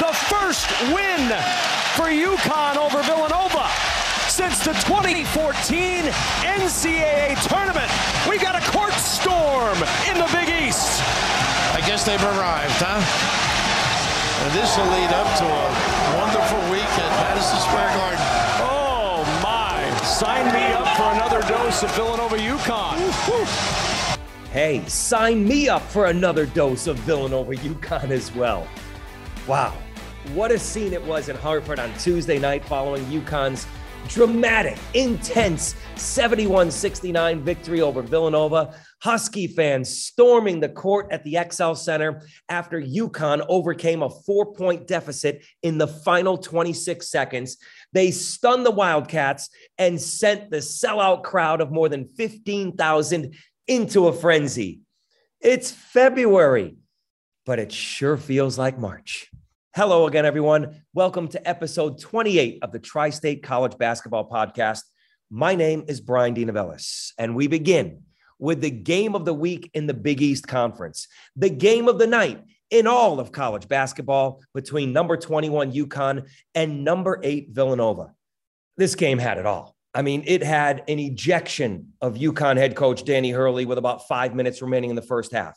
the first win for UConn over Villanova since the 2014 NCAA tournament. We got a court storm in the Big East. I guess they've arrived, huh? And this will lead up to a wonderful week at Madison Square Garden. Oh my, sign me up for another dose of Villanova-UConn. Hey, sign me up for another dose of Villanova-UConn as well. Wow, what a scene it was in Hartford on Tuesday night following UConn's dramatic, intense 71-69 victory over Villanova. Husky fans storming the court at the XL Center after UConn overcame a 4-point deficit in the final 26 seconds. They stunned the Wildcats and sent the sellout crowd of more than 15,000 into a frenzy. It's February, but it sure feels like March. Hello again, everyone. Welcome to episode 28 of the Tri-State College Basketball Podcast. My name is Brian DeNavellis, and we begin with the game of the week in the Big East Conference, the game of the night in all of college basketball between number 21 UConn and number 8 Villanova. This game had it all. I mean, it had an ejection of UConn head coach Danny Hurley with about 5 minutes remaining in the first half.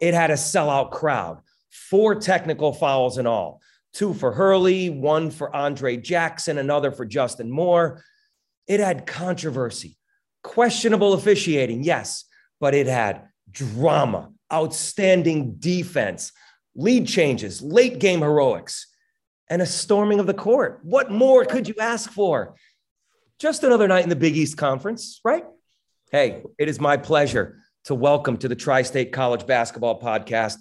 It had a sellout crowd, 4 technical fouls in all, 2 for Hurley, 1 for Andre Jackson, another for Justin Moore. It had controversy, questionable officiating, yes, but it had drama, outstanding defense, lead changes, late game heroics, and a storming of the court. What more could you ask for? Just another night in the Big East Conference, right? Hey, it is my pleasure to welcome to the Tri-State College Basketball Podcast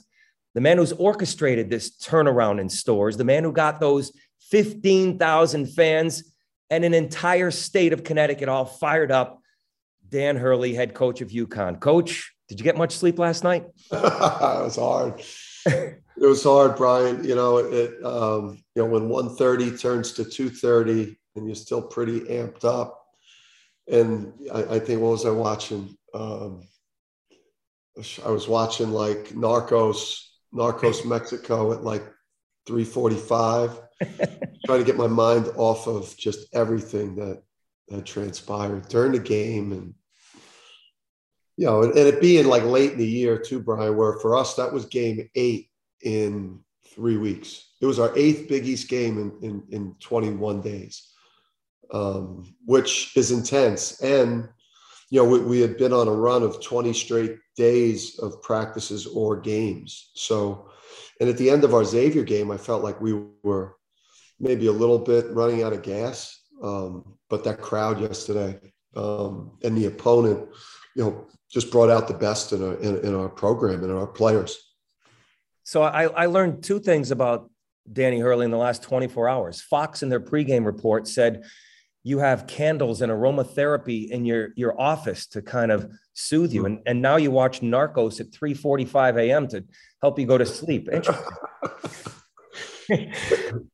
the man who's orchestrated this turnaround in stores, the man who got those 15,000 fans and an entire state of Connecticut all fired up, Dan Hurley, head coach of UConn. Coach, did you get much sleep last night? It was hard. It was hard, Brian. You know, when 1:30 turns to 2:30, and you're still pretty amped up. And I think, what was I watching? I was watching like Narcos Mexico at like 3:45, trying to get my mind off of just everything that transpired during the game. And, you know, and it being like late in the year too, Brian, where for us, that was game 8 in 3 weeks. It was our 8th Big East game in 21 days. Which is intense. And, you know, we had been on a run of 20 straight days of practices or games. So, and at the end of our Xavier game, I felt like we were maybe a little bit running out of gas. But that crowd yesterday and the opponent, you know, just brought out the best in our program and our players. So I learned 2 things about Danny Hurley in the last 24 hours. Fox in their pregame report said, you have candles and aromatherapy in your office to kind of soothe you. And now you watch Narcos at 3:45 a.m. to help you go to sleep. Interesting.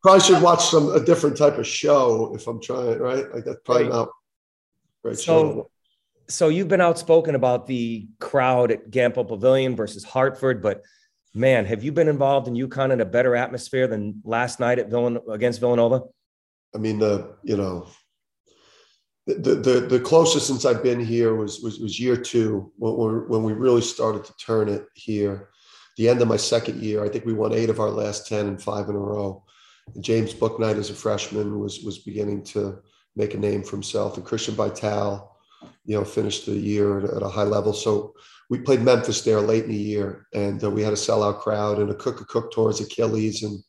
Probably should watch a different type of show if I'm trying, right? Like that's probably not a great show. So you've been outspoken about the crowd at Gampel Pavilion versus Hartford, but man, have you been involved in UConn in a better atmosphere than last night at against Villanova? I mean, the closest since I've been here was year 2 when we really started to turn it here. The end of my second year, I think we won 8 of our last 10 and 5 in a row. And James Booknight as a freshman was beginning to make a name for himself. And Christian Vitale, you know, finished the year at a high level. So we played Memphis there late in the year, and we had a sellout crowd and a cook tore his Achilles. And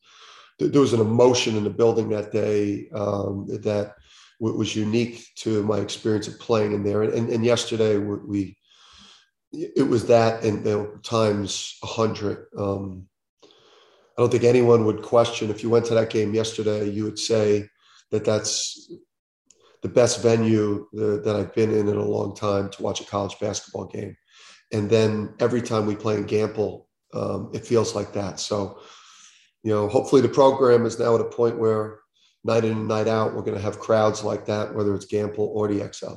there was an emotion in the building that day that was unique to my experience of playing in there. And yesterday it was that and times 100. I don't think anyone would question, if you went to that game yesterday, you would say that's the best venue that I've been in a long time to watch a college basketball game. And then every time we play in Gampel, it feels like that. So, you know, hopefully the program is now at a point where night in and night out, we're going to have crowds like that, whether it's Gampel or the XL.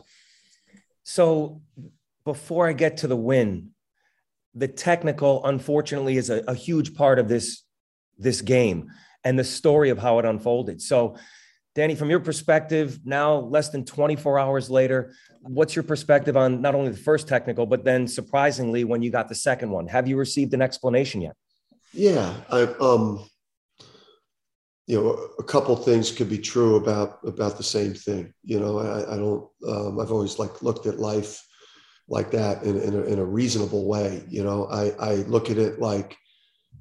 So before I get to the win, the technical, unfortunately, is a huge part of this game. and the story of how it unfolded. So Danny, from your perspective now, less than 24 hours later, what's your perspective on not only the first technical, but then surprisingly, when you got the second one? Have you received an explanation yet? Yeah. A couple things could be true about the same thing. I've always looked at life like that in a reasonable way. I look at it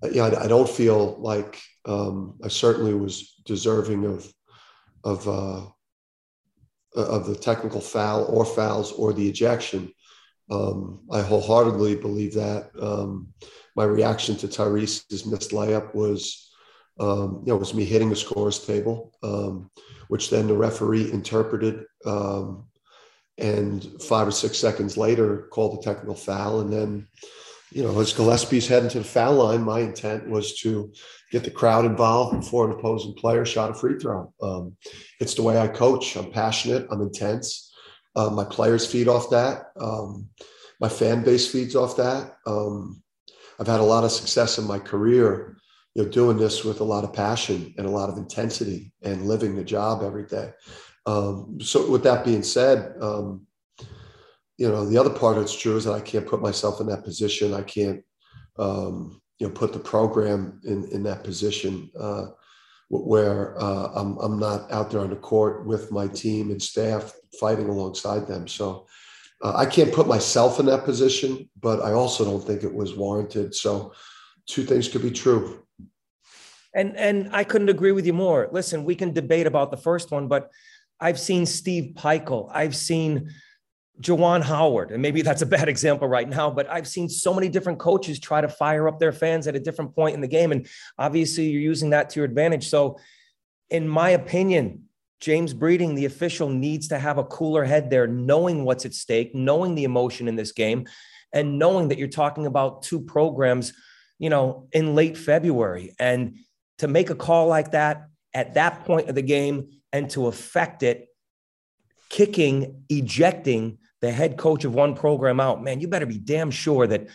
I don't feel I certainly was deserving of the technical foul or fouls or the ejection. I wholeheartedly believe that. My reaction to Tyrese's missed layup was me hitting the scorer's table, which then the referee interpreted, and 5 or 6 seconds later called a technical foul. And then, as Gillespie's heading to the foul line, my intent was to get the crowd involved before an opposing player shot a free throw. It's the way I coach. I'm passionate. I'm intense. My players feed off that. My fan base feeds off that. I've had a lot of success in my career, doing this with a lot of passion and a lot of intensity and living the job every day. So with that being said, the other part that's true is that I can't put myself in that position. I can't, put the program in that position where I'm not out there on the court with my team and staff fighting alongside them. So I can't put myself in that position, but I also don't think it was warranted. So two things could be true. And I couldn't agree with you more. Listen, we can debate about the first one, but I've seen Steve Peichel. I've seen Juwan Howard, and maybe that's a bad example right now, but I've seen so many different coaches try to fire up their fans at a different point in the game. And obviously you're using that to your advantage. So in my opinion, James Breeding, the official, needs to have a cooler head there, knowing what's at stake, knowing the emotion in this game, and knowing that you're talking about two programs, in late February. And to make a call like that at that point of the game and to affect it, kicking, ejecting the head coach of one program out, man, you better be damn sure that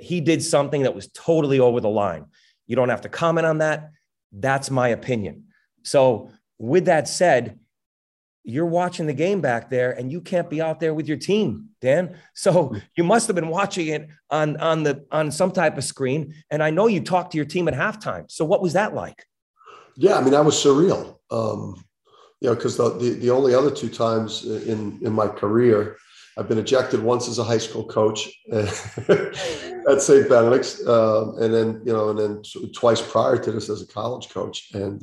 he did something that was totally over the line. You don't have to comment on that. That's my opinion. So with that said, you're watching the game back there and you can't be out there with your team, Dan. So you must've been watching it on some type of screen. And I know you talked to your team at halftime. So what was that like? Yeah. I mean, that was surreal. Because the only other two times in my career, I've been ejected once as a high school coach at St. Benedict's, and then twice prior to this as a college coach. And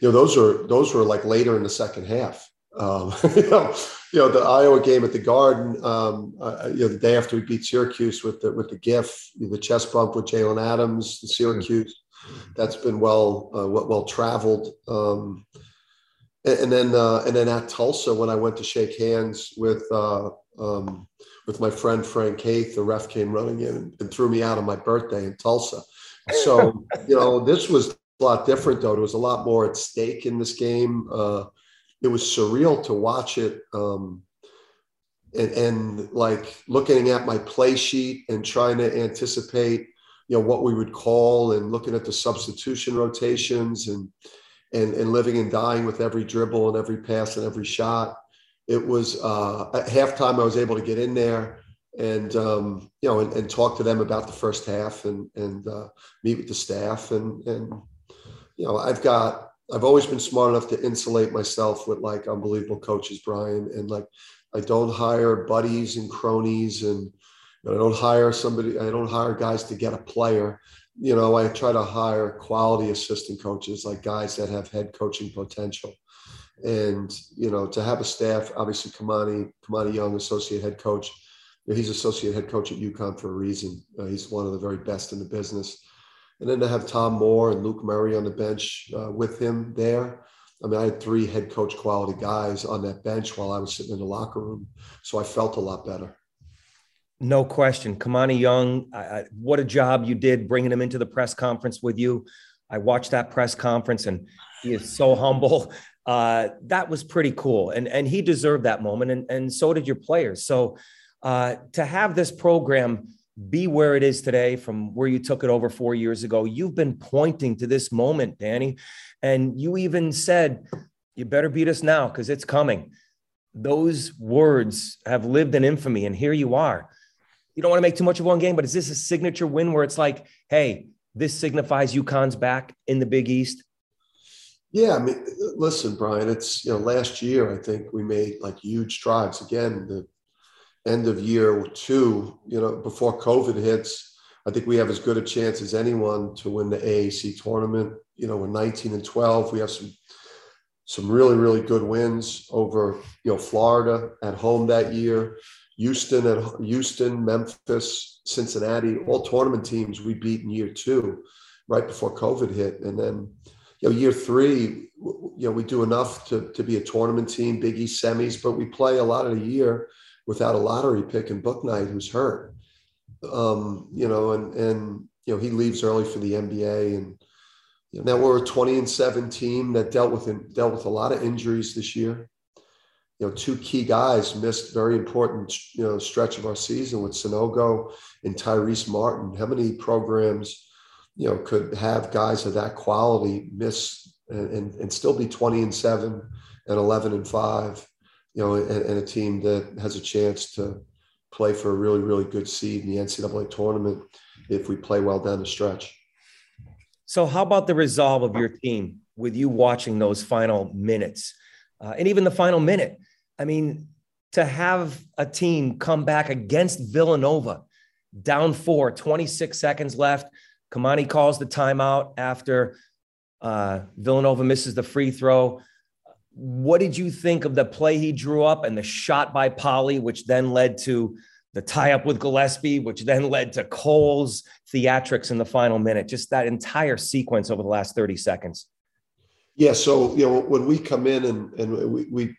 those were later in the second half. The Iowa game at the Garden, the day after we beat Syracuse with the gif, the chest bump with Jalen Adams, the Syracuse, that's been well traveled. And then at Tulsa, when I went to shake hands with my friend Frank Haith, the ref came running in and threw me out on my birthday in Tulsa. So this was a lot different, though. There was a lot more at stake in this game. It was surreal to watch it, and looking at my play sheet and trying to anticipate what we would call, and looking at the substitution rotations and living and dying with every dribble and every pass and every shot. It was at halftime, I was able to get in there and talk to them about the first half and meet with the staff. And I've always been smart enough to insulate myself with unbelievable coaches, Brian. And I don't hire buddies and cronies, and I don't hire somebody. I don't hire guys to get a player. I try to hire quality assistant coaches, guys that have head coaching potential. And, to have a staff, obviously Kamani Young, associate head coach, he's associate head coach at UConn for a reason. He's one of the very best in the business. And then to have Tom Moore and Luke Murray on the bench with him there. I mean, I had three head coach quality guys on that bench while I was sitting in the locker room. So I felt a lot better. No question. Kamani Young, what a job you did bringing him into the press conference with you. I watched that press conference, and he is so humble. That was pretty cool. And he deserved that moment, and so did your players. So to have this program be where it is today from where you took it over 4 years ago. You've been pointing to this moment, Danny, and you even said, you better beat us now because it's coming. Those words have lived in infamy, and here you are. You don't want to make too much of one game, but is this a signature win where it's like, hey, this signifies UConn's back in the Big East? Yeah, I mean, listen, Brian, it's, you know, last year, I think we made like huge strides. Again, the end of year two, you know, before COVID hits, I think we have as good a chance as anyone to win the AAC tournament. You know, we're 19-12. We have some really, really good wins over, you know, Florida at home that year, Houston, Memphis, Cincinnati, all tournament teams we beat in year two, right before COVID hit. And then, you know, year three, you know, we do enough to be a tournament team, Big East semis, but we play a lot of the year without a lottery pick in Booknight, who's hurt. You know, and you know, he leaves early for the NBA. And you know, now we're a 20-7 team that dealt with a lot of injuries this year. You know, two key guys missed very important, you know, stretch of our season with Sinogo and Tyrese Martin. How many programs, you know, could have guys of that quality miss and still be 20-7 and 11-5, you know, and a team that has a chance to play for a really, really good seed in the NCAA tournament if we play well down the stretch. So how about the resolve of your team with you watching those final minutes and even the final minute? I mean, to have a team come back against Villanova down 4, 26 seconds left. Kamani calls the timeout after Villanova misses the free throw. What did you think of the play he drew up and the shot by Polly, which then led to the tie-up with Gillespie, which then led to Cole's theatrics in the final minute? Just that entire sequence over the last 30 seconds. Yeah, so, you know, when we come in and we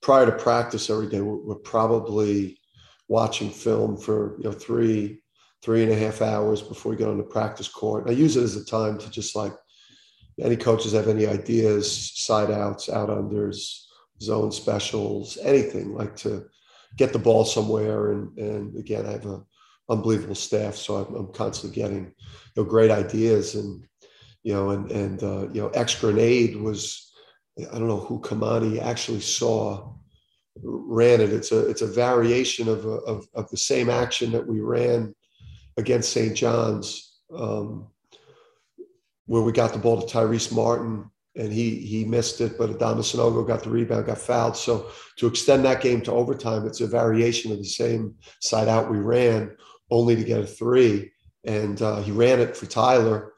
prior to practice every day, we're probably watching film for, you know, three and a half hours before we get on the practice court. I use it as a time to just, like, any coaches have any ideas, side outs, out unders, zone specials, anything, like to get the ball somewhere. And again, I have an unbelievable staff, so I'm constantly getting, you know, great ideas. And, you know, and you know, X-Grenade was, I don't know who Kamani actually saw, ran it. It's a variation of the same action that we ran against St. John's, where we got the ball to Tyrese Martin and he missed it, but Adama Sinogo got the rebound, got fouled. So to extend that game to overtime, it's a variation of the same side out we ran, only to get a three. And he ran it for Tyler,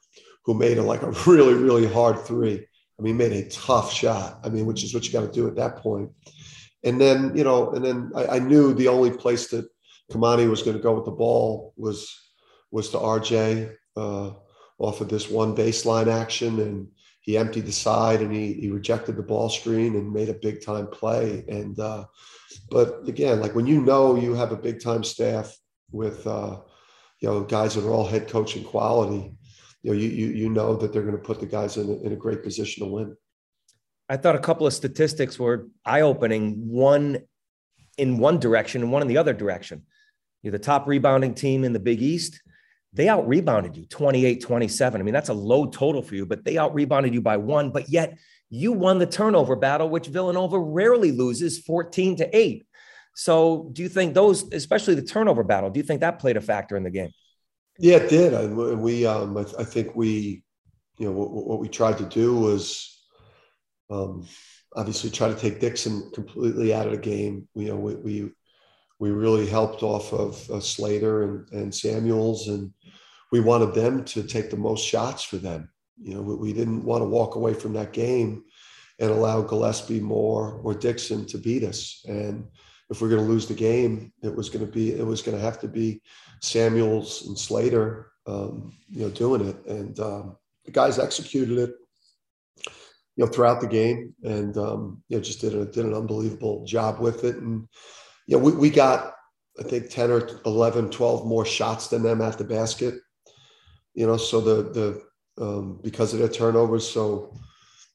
who made a really, really hard three. I mean, made a tough shot. I mean, which is what you got to do at that point. And then, you know, I knew the only place that Kamani was going to go with the ball was to RJ off of this one baseline action, and he emptied the side and he rejected the ball screen and made a big time play. And but again, like, when you know you have a big time staff with you know, guys that are all head coaching quality, you know, you know that they're going to put the guys in a great position to win. I thought a couple of statistics were eye opening. One in one direction and one in the other direction. You're the top rebounding team in the Big East. They out-rebounded you 28-27. I mean, that's a low total for you, but they out-rebounded you by one, but yet you won the turnover battle, which Villanova rarely loses, 14-8. So do you think those, especially the turnover battle, do you think that played a factor in the game? Yeah, it did. And we, I think we, you know, what we tried to do was, obviously try to take Dixon completely out of the game. You know, we really helped off of Slater and Samuels, and we wanted them to take the most shots for them. You know, we didn't want to walk away from that game and allow Gillespie, Moore, or Dixon to beat us. And if we're going to lose the game, it was going to have to be Samuels and Slater, you know, doing it. And the guys executed it, you know, throughout the game, and you know, just did an unbelievable job with it. And you know, we got, I think, 10 or 11, 12 more shots than them at the basket. You know, so the because of their turnovers, so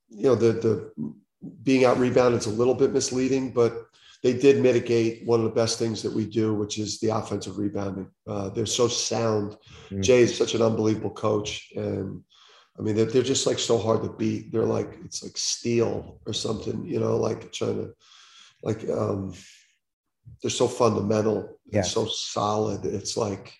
you know, the being out rebounded is a little bit misleading, but they did mitigate one of the best things that we do, which is the offensive rebounding. They're so sound. Mm-hmm. Jay is such an unbelievable coach. And I mean, they're just like so hard to beat. They're like, it's like steel or something, you know, like trying to like, they're so fundamental. Yeah. And so solid. It's like,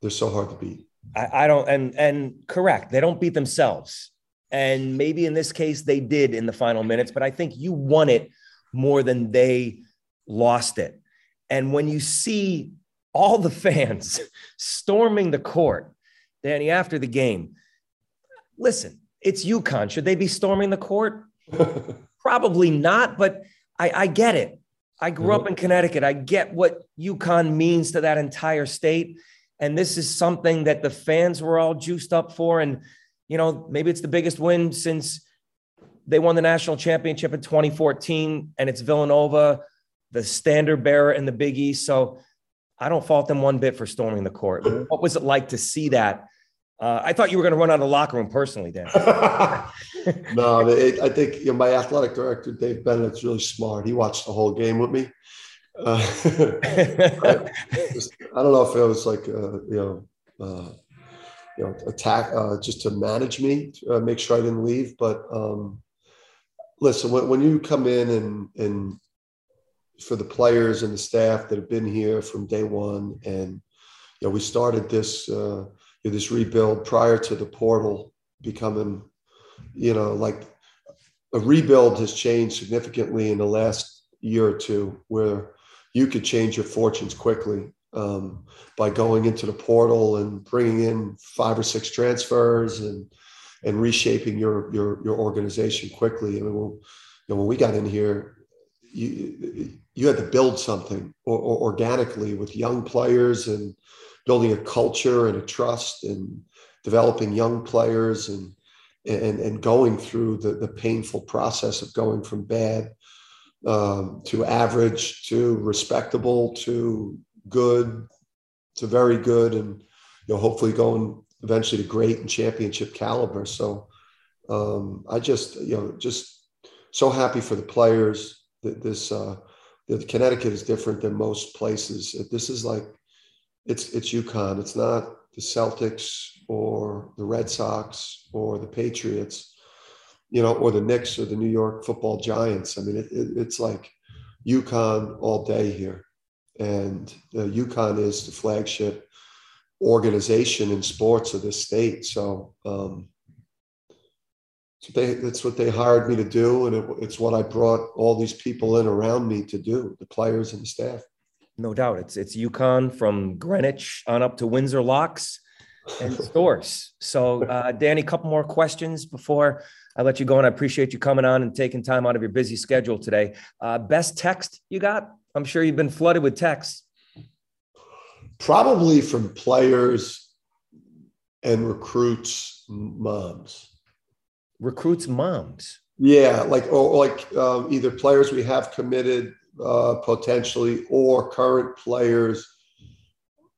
they're so hard to beat. I don't, and correct. They don't beat themselves. And maybe in this case they did in the final minutes, but I think you won it more than they lost it. And when you see all the fans storming the court, Danny, after the game, listen, it's UConn. Should they be storming the court? Probably not, but I get it. I grew up in Connecticut. I get what UConn means to that entire state. And this is something that the fans were all juiced up for. And you know, maybe it's the biggest win since they won the national championship in 2014, and it's Villanova, the standard bearer in the Big East. So I don't fault them one bit for storming the court. What was it like to see that? I thought you were going to run out of the locker room personally, Dan. No, I think you know, my athletic director, Dave Bennett, is really smart. He watched the whole game with me. I don't know if it was like, attack just to manage me, make sure I didn't leave. But listen, when you come in and for the players and the staff that have been here from day one, and you know, we started this this rebuild prior to the portal becoming, you know, like a rebuild has changed significantly in the last year or two, where you could change your fortunes quickly. By going into the portal and bringing in 5 or 6 transfers and reshaping your organization quickly. I mean, when we got in here, you had to build something or organically with young players and building a culture and a trust and developing young players and going through the painful process of going from bad to average to respectable to good to very good, and you know, hopefully going eventually to great and championship caliber. So I just so happy for the players that that Connecticut is different than most places. This is like it's UConn. It's not the Celtics or the Red Sox or the Patriots, you know, or the Knicks or the New York Football Giants. I mean, it's like UConn all day here. And UConn is the flagship organization in sports of this state. So that's what they hired me to do. And it's what I brought all these people in around me to do, the players and the staff. No doubt. It's UConn from Greenwich on up to Windsor Locks and stores. So, Danny, a couple more questions before I let you go. And I appreciate you coming on and taking time out of your busy schedule today. Best text you got? I'm sure you've been flooded with texts. Probably from players and recruits' moms. Recruits' moms? Yeah, like either players we have committed potentially or current players'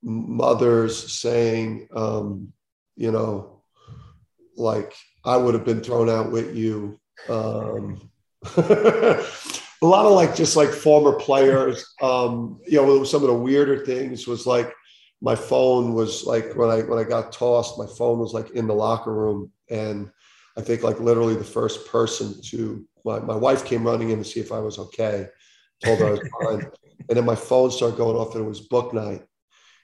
mothers saying, you know, like, I would have been thrown out with you. A lot of just former players, you know, some of the weirder things was like my phone was like when I got tossed, my phone was like in the locker room. And I think like literally the first person to my wife came running in to see if I was okay, told her I was fine. And then my phone started going off and it was Booknight.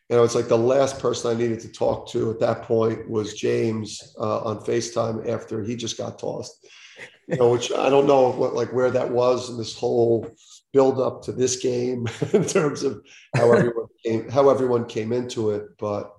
And I was like the last person I needed to talk to at that point was James on FaceTime after he just got tossed. You know, which I don't know where that was in this whole build up to this game in terms of how everyone came into it. But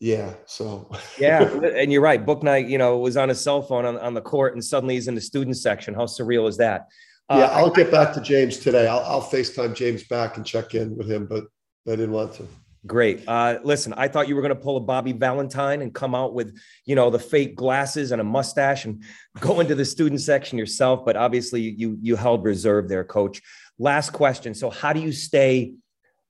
yeah, so. Yeah, and you're right. Booknight, you know, was on his cell phone on the court and suddenly he's in the student section. How surreal is that? Yeah, I'll get back to James today. I'll FaceTime James back and check in with him, but I didn't want to. Great. Listen, I thought you were going to pull a Bobby Valentine and come out with, you know, the fake glasses and a mustache and go into the student section yourself. But obviously you held reserve there, Coach. Last question. So how do you stay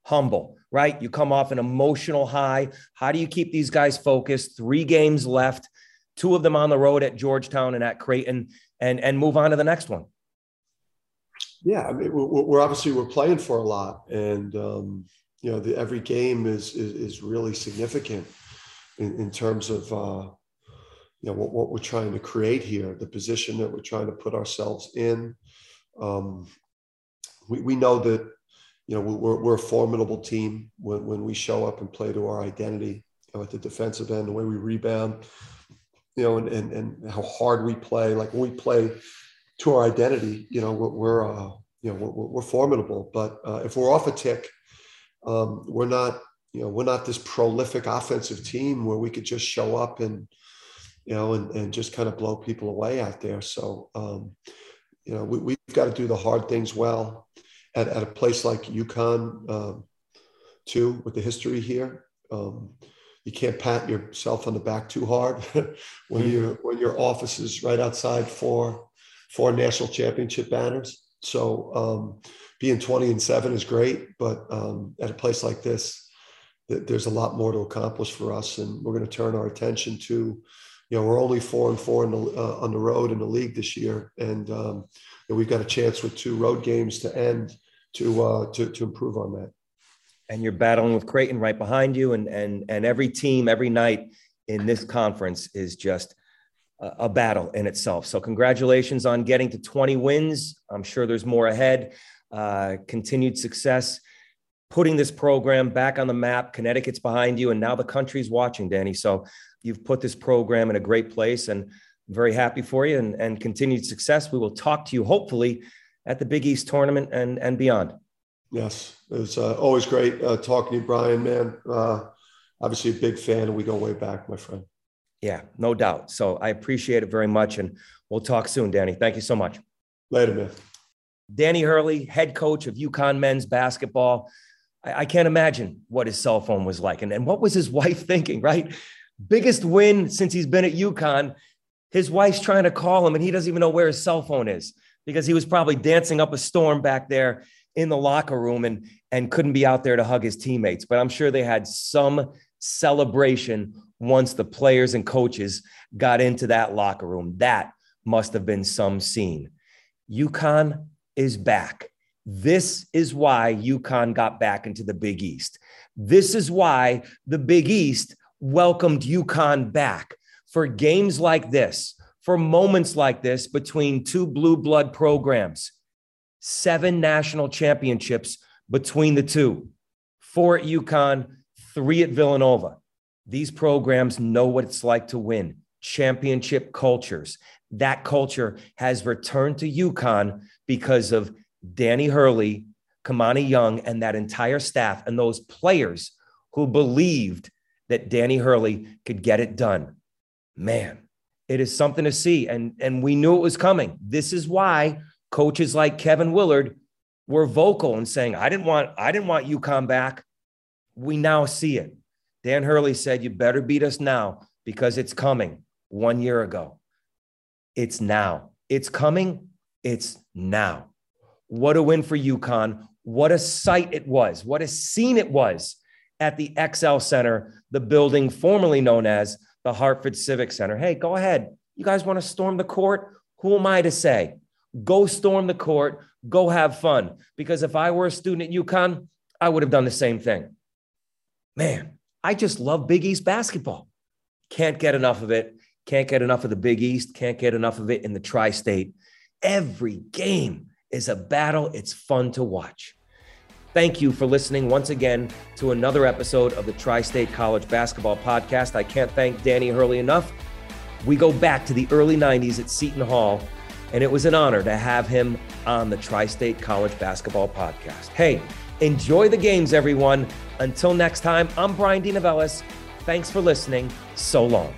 humble, right? You come off an emotional high. How do you keep these guys focused? 3 games left, 2 of them on the road at Georgetown and at Creighton, and move on to the next one? Yeah, I mean, we're playing for a lot, and you know, every game is really significant in terms of you know, what we're trying to create here, the position that we're trying to put ourselves in. We know that, you know, we're a formidable team when we show up and play to our identity, you know, at the defensive end, the way we rebound, you know, and how hard we play. Like, when we play to our identity, you know, we're formidable. But if we're off a tick, we're not this prolific offensive team where we could just show up and, you know, and just kind of blow people away out there. So, you know, we've got to do the hard things well at a place like UConn, too, with the history here. You can't pat yourself on the back too hard when your office is right outside four national championship banners. So being 20-7 is great, but at a place like this, there's a lot more to accomplish for us, and we're going to turn our attention to. You know, we're only 4-4 on the road in the league this year, and we've got a chance with 2 road games to end to improve on that. And you're battling with Creighton right behind you, and every team, every night in this conference is just a battle in itself. So congratulations on getting to 20 wins. I'm sure there's more ahead. Continued success, putting this program back on the map. Connecticut's behind you, and now the country's watching, Danny. So you've put this program in a great place, and I'm very happy for you, and continued success. We will talk to you, hopefully, at the Big East tournament and beyond. Yes. It's always great talking to you, Brian, man. Obviously a big fan, and we go way back, my friend. Yeah, no doubt. So I appreciate it very much, and we'll talk soon, Danny. Thank you so much. Later, man. Danny Hurley, head coach of UConn men's basketball. I can't imagine what his cell phone was like, and what was his wife thinking, right? Biggest win since he's been at UConn. His wife's trying to call him, and he doesn't even know where his cell phone is, because he was probably dancing up a storm back there in the locker room and couldn't be out there to hug his teammates. But I'm sure they had some celebration once the players and coaches got into that locker room. That must have been some scene. UConn is back. This is why UConn got back into the Big East. This is why the Big East welcomed UConn back for games like this, for moments like this between 2 blue blood programs. 7 national championships between the 2, 4 at UConn, 3 at Villanova. These programs know what it's like to win championship cultures. That culture has returned to UConn because of Danny Hurley, Kamani Young, and that entire staff, and those players who believed that Danny Hurley could get it done. Man, it is something to see, and we knew it was coming. This is why coaches like Kevin Willard were vocal in saying, I didn't want UConn back. We now see it. Dan Hurley said, you better beat us now, because it's coming. 1 year ago. It's now. It's coming. It's now. What a win for UConn. What a sight it was. What a scene it was at the XL Center, the building formerly known as the Hartford Civic Center. Hey, go ahead. You guys want to storm the court? Who am I to say? Go storm the court. Go have fun. Because if I were a student at UConn, I would have done the same thing. Man, I just love Big East basketball. Can't get enough of it. Can't get enough of the Big East. Can't get enough of it in the Tri-State. Every game is a battle. It's fun to watch. Thank you for listening once again to another episode of the Tri-State College Basketball Podcast. I can't thank Danny Hurley enough. We go back to the early 90s at Seton Hall, and it was an honor to have him on the Tri-State College Basketball Podcast. Hey, enjoy the games, everyone. Until next time, I'm Brian DeNavellis. Thanks for listening. So long.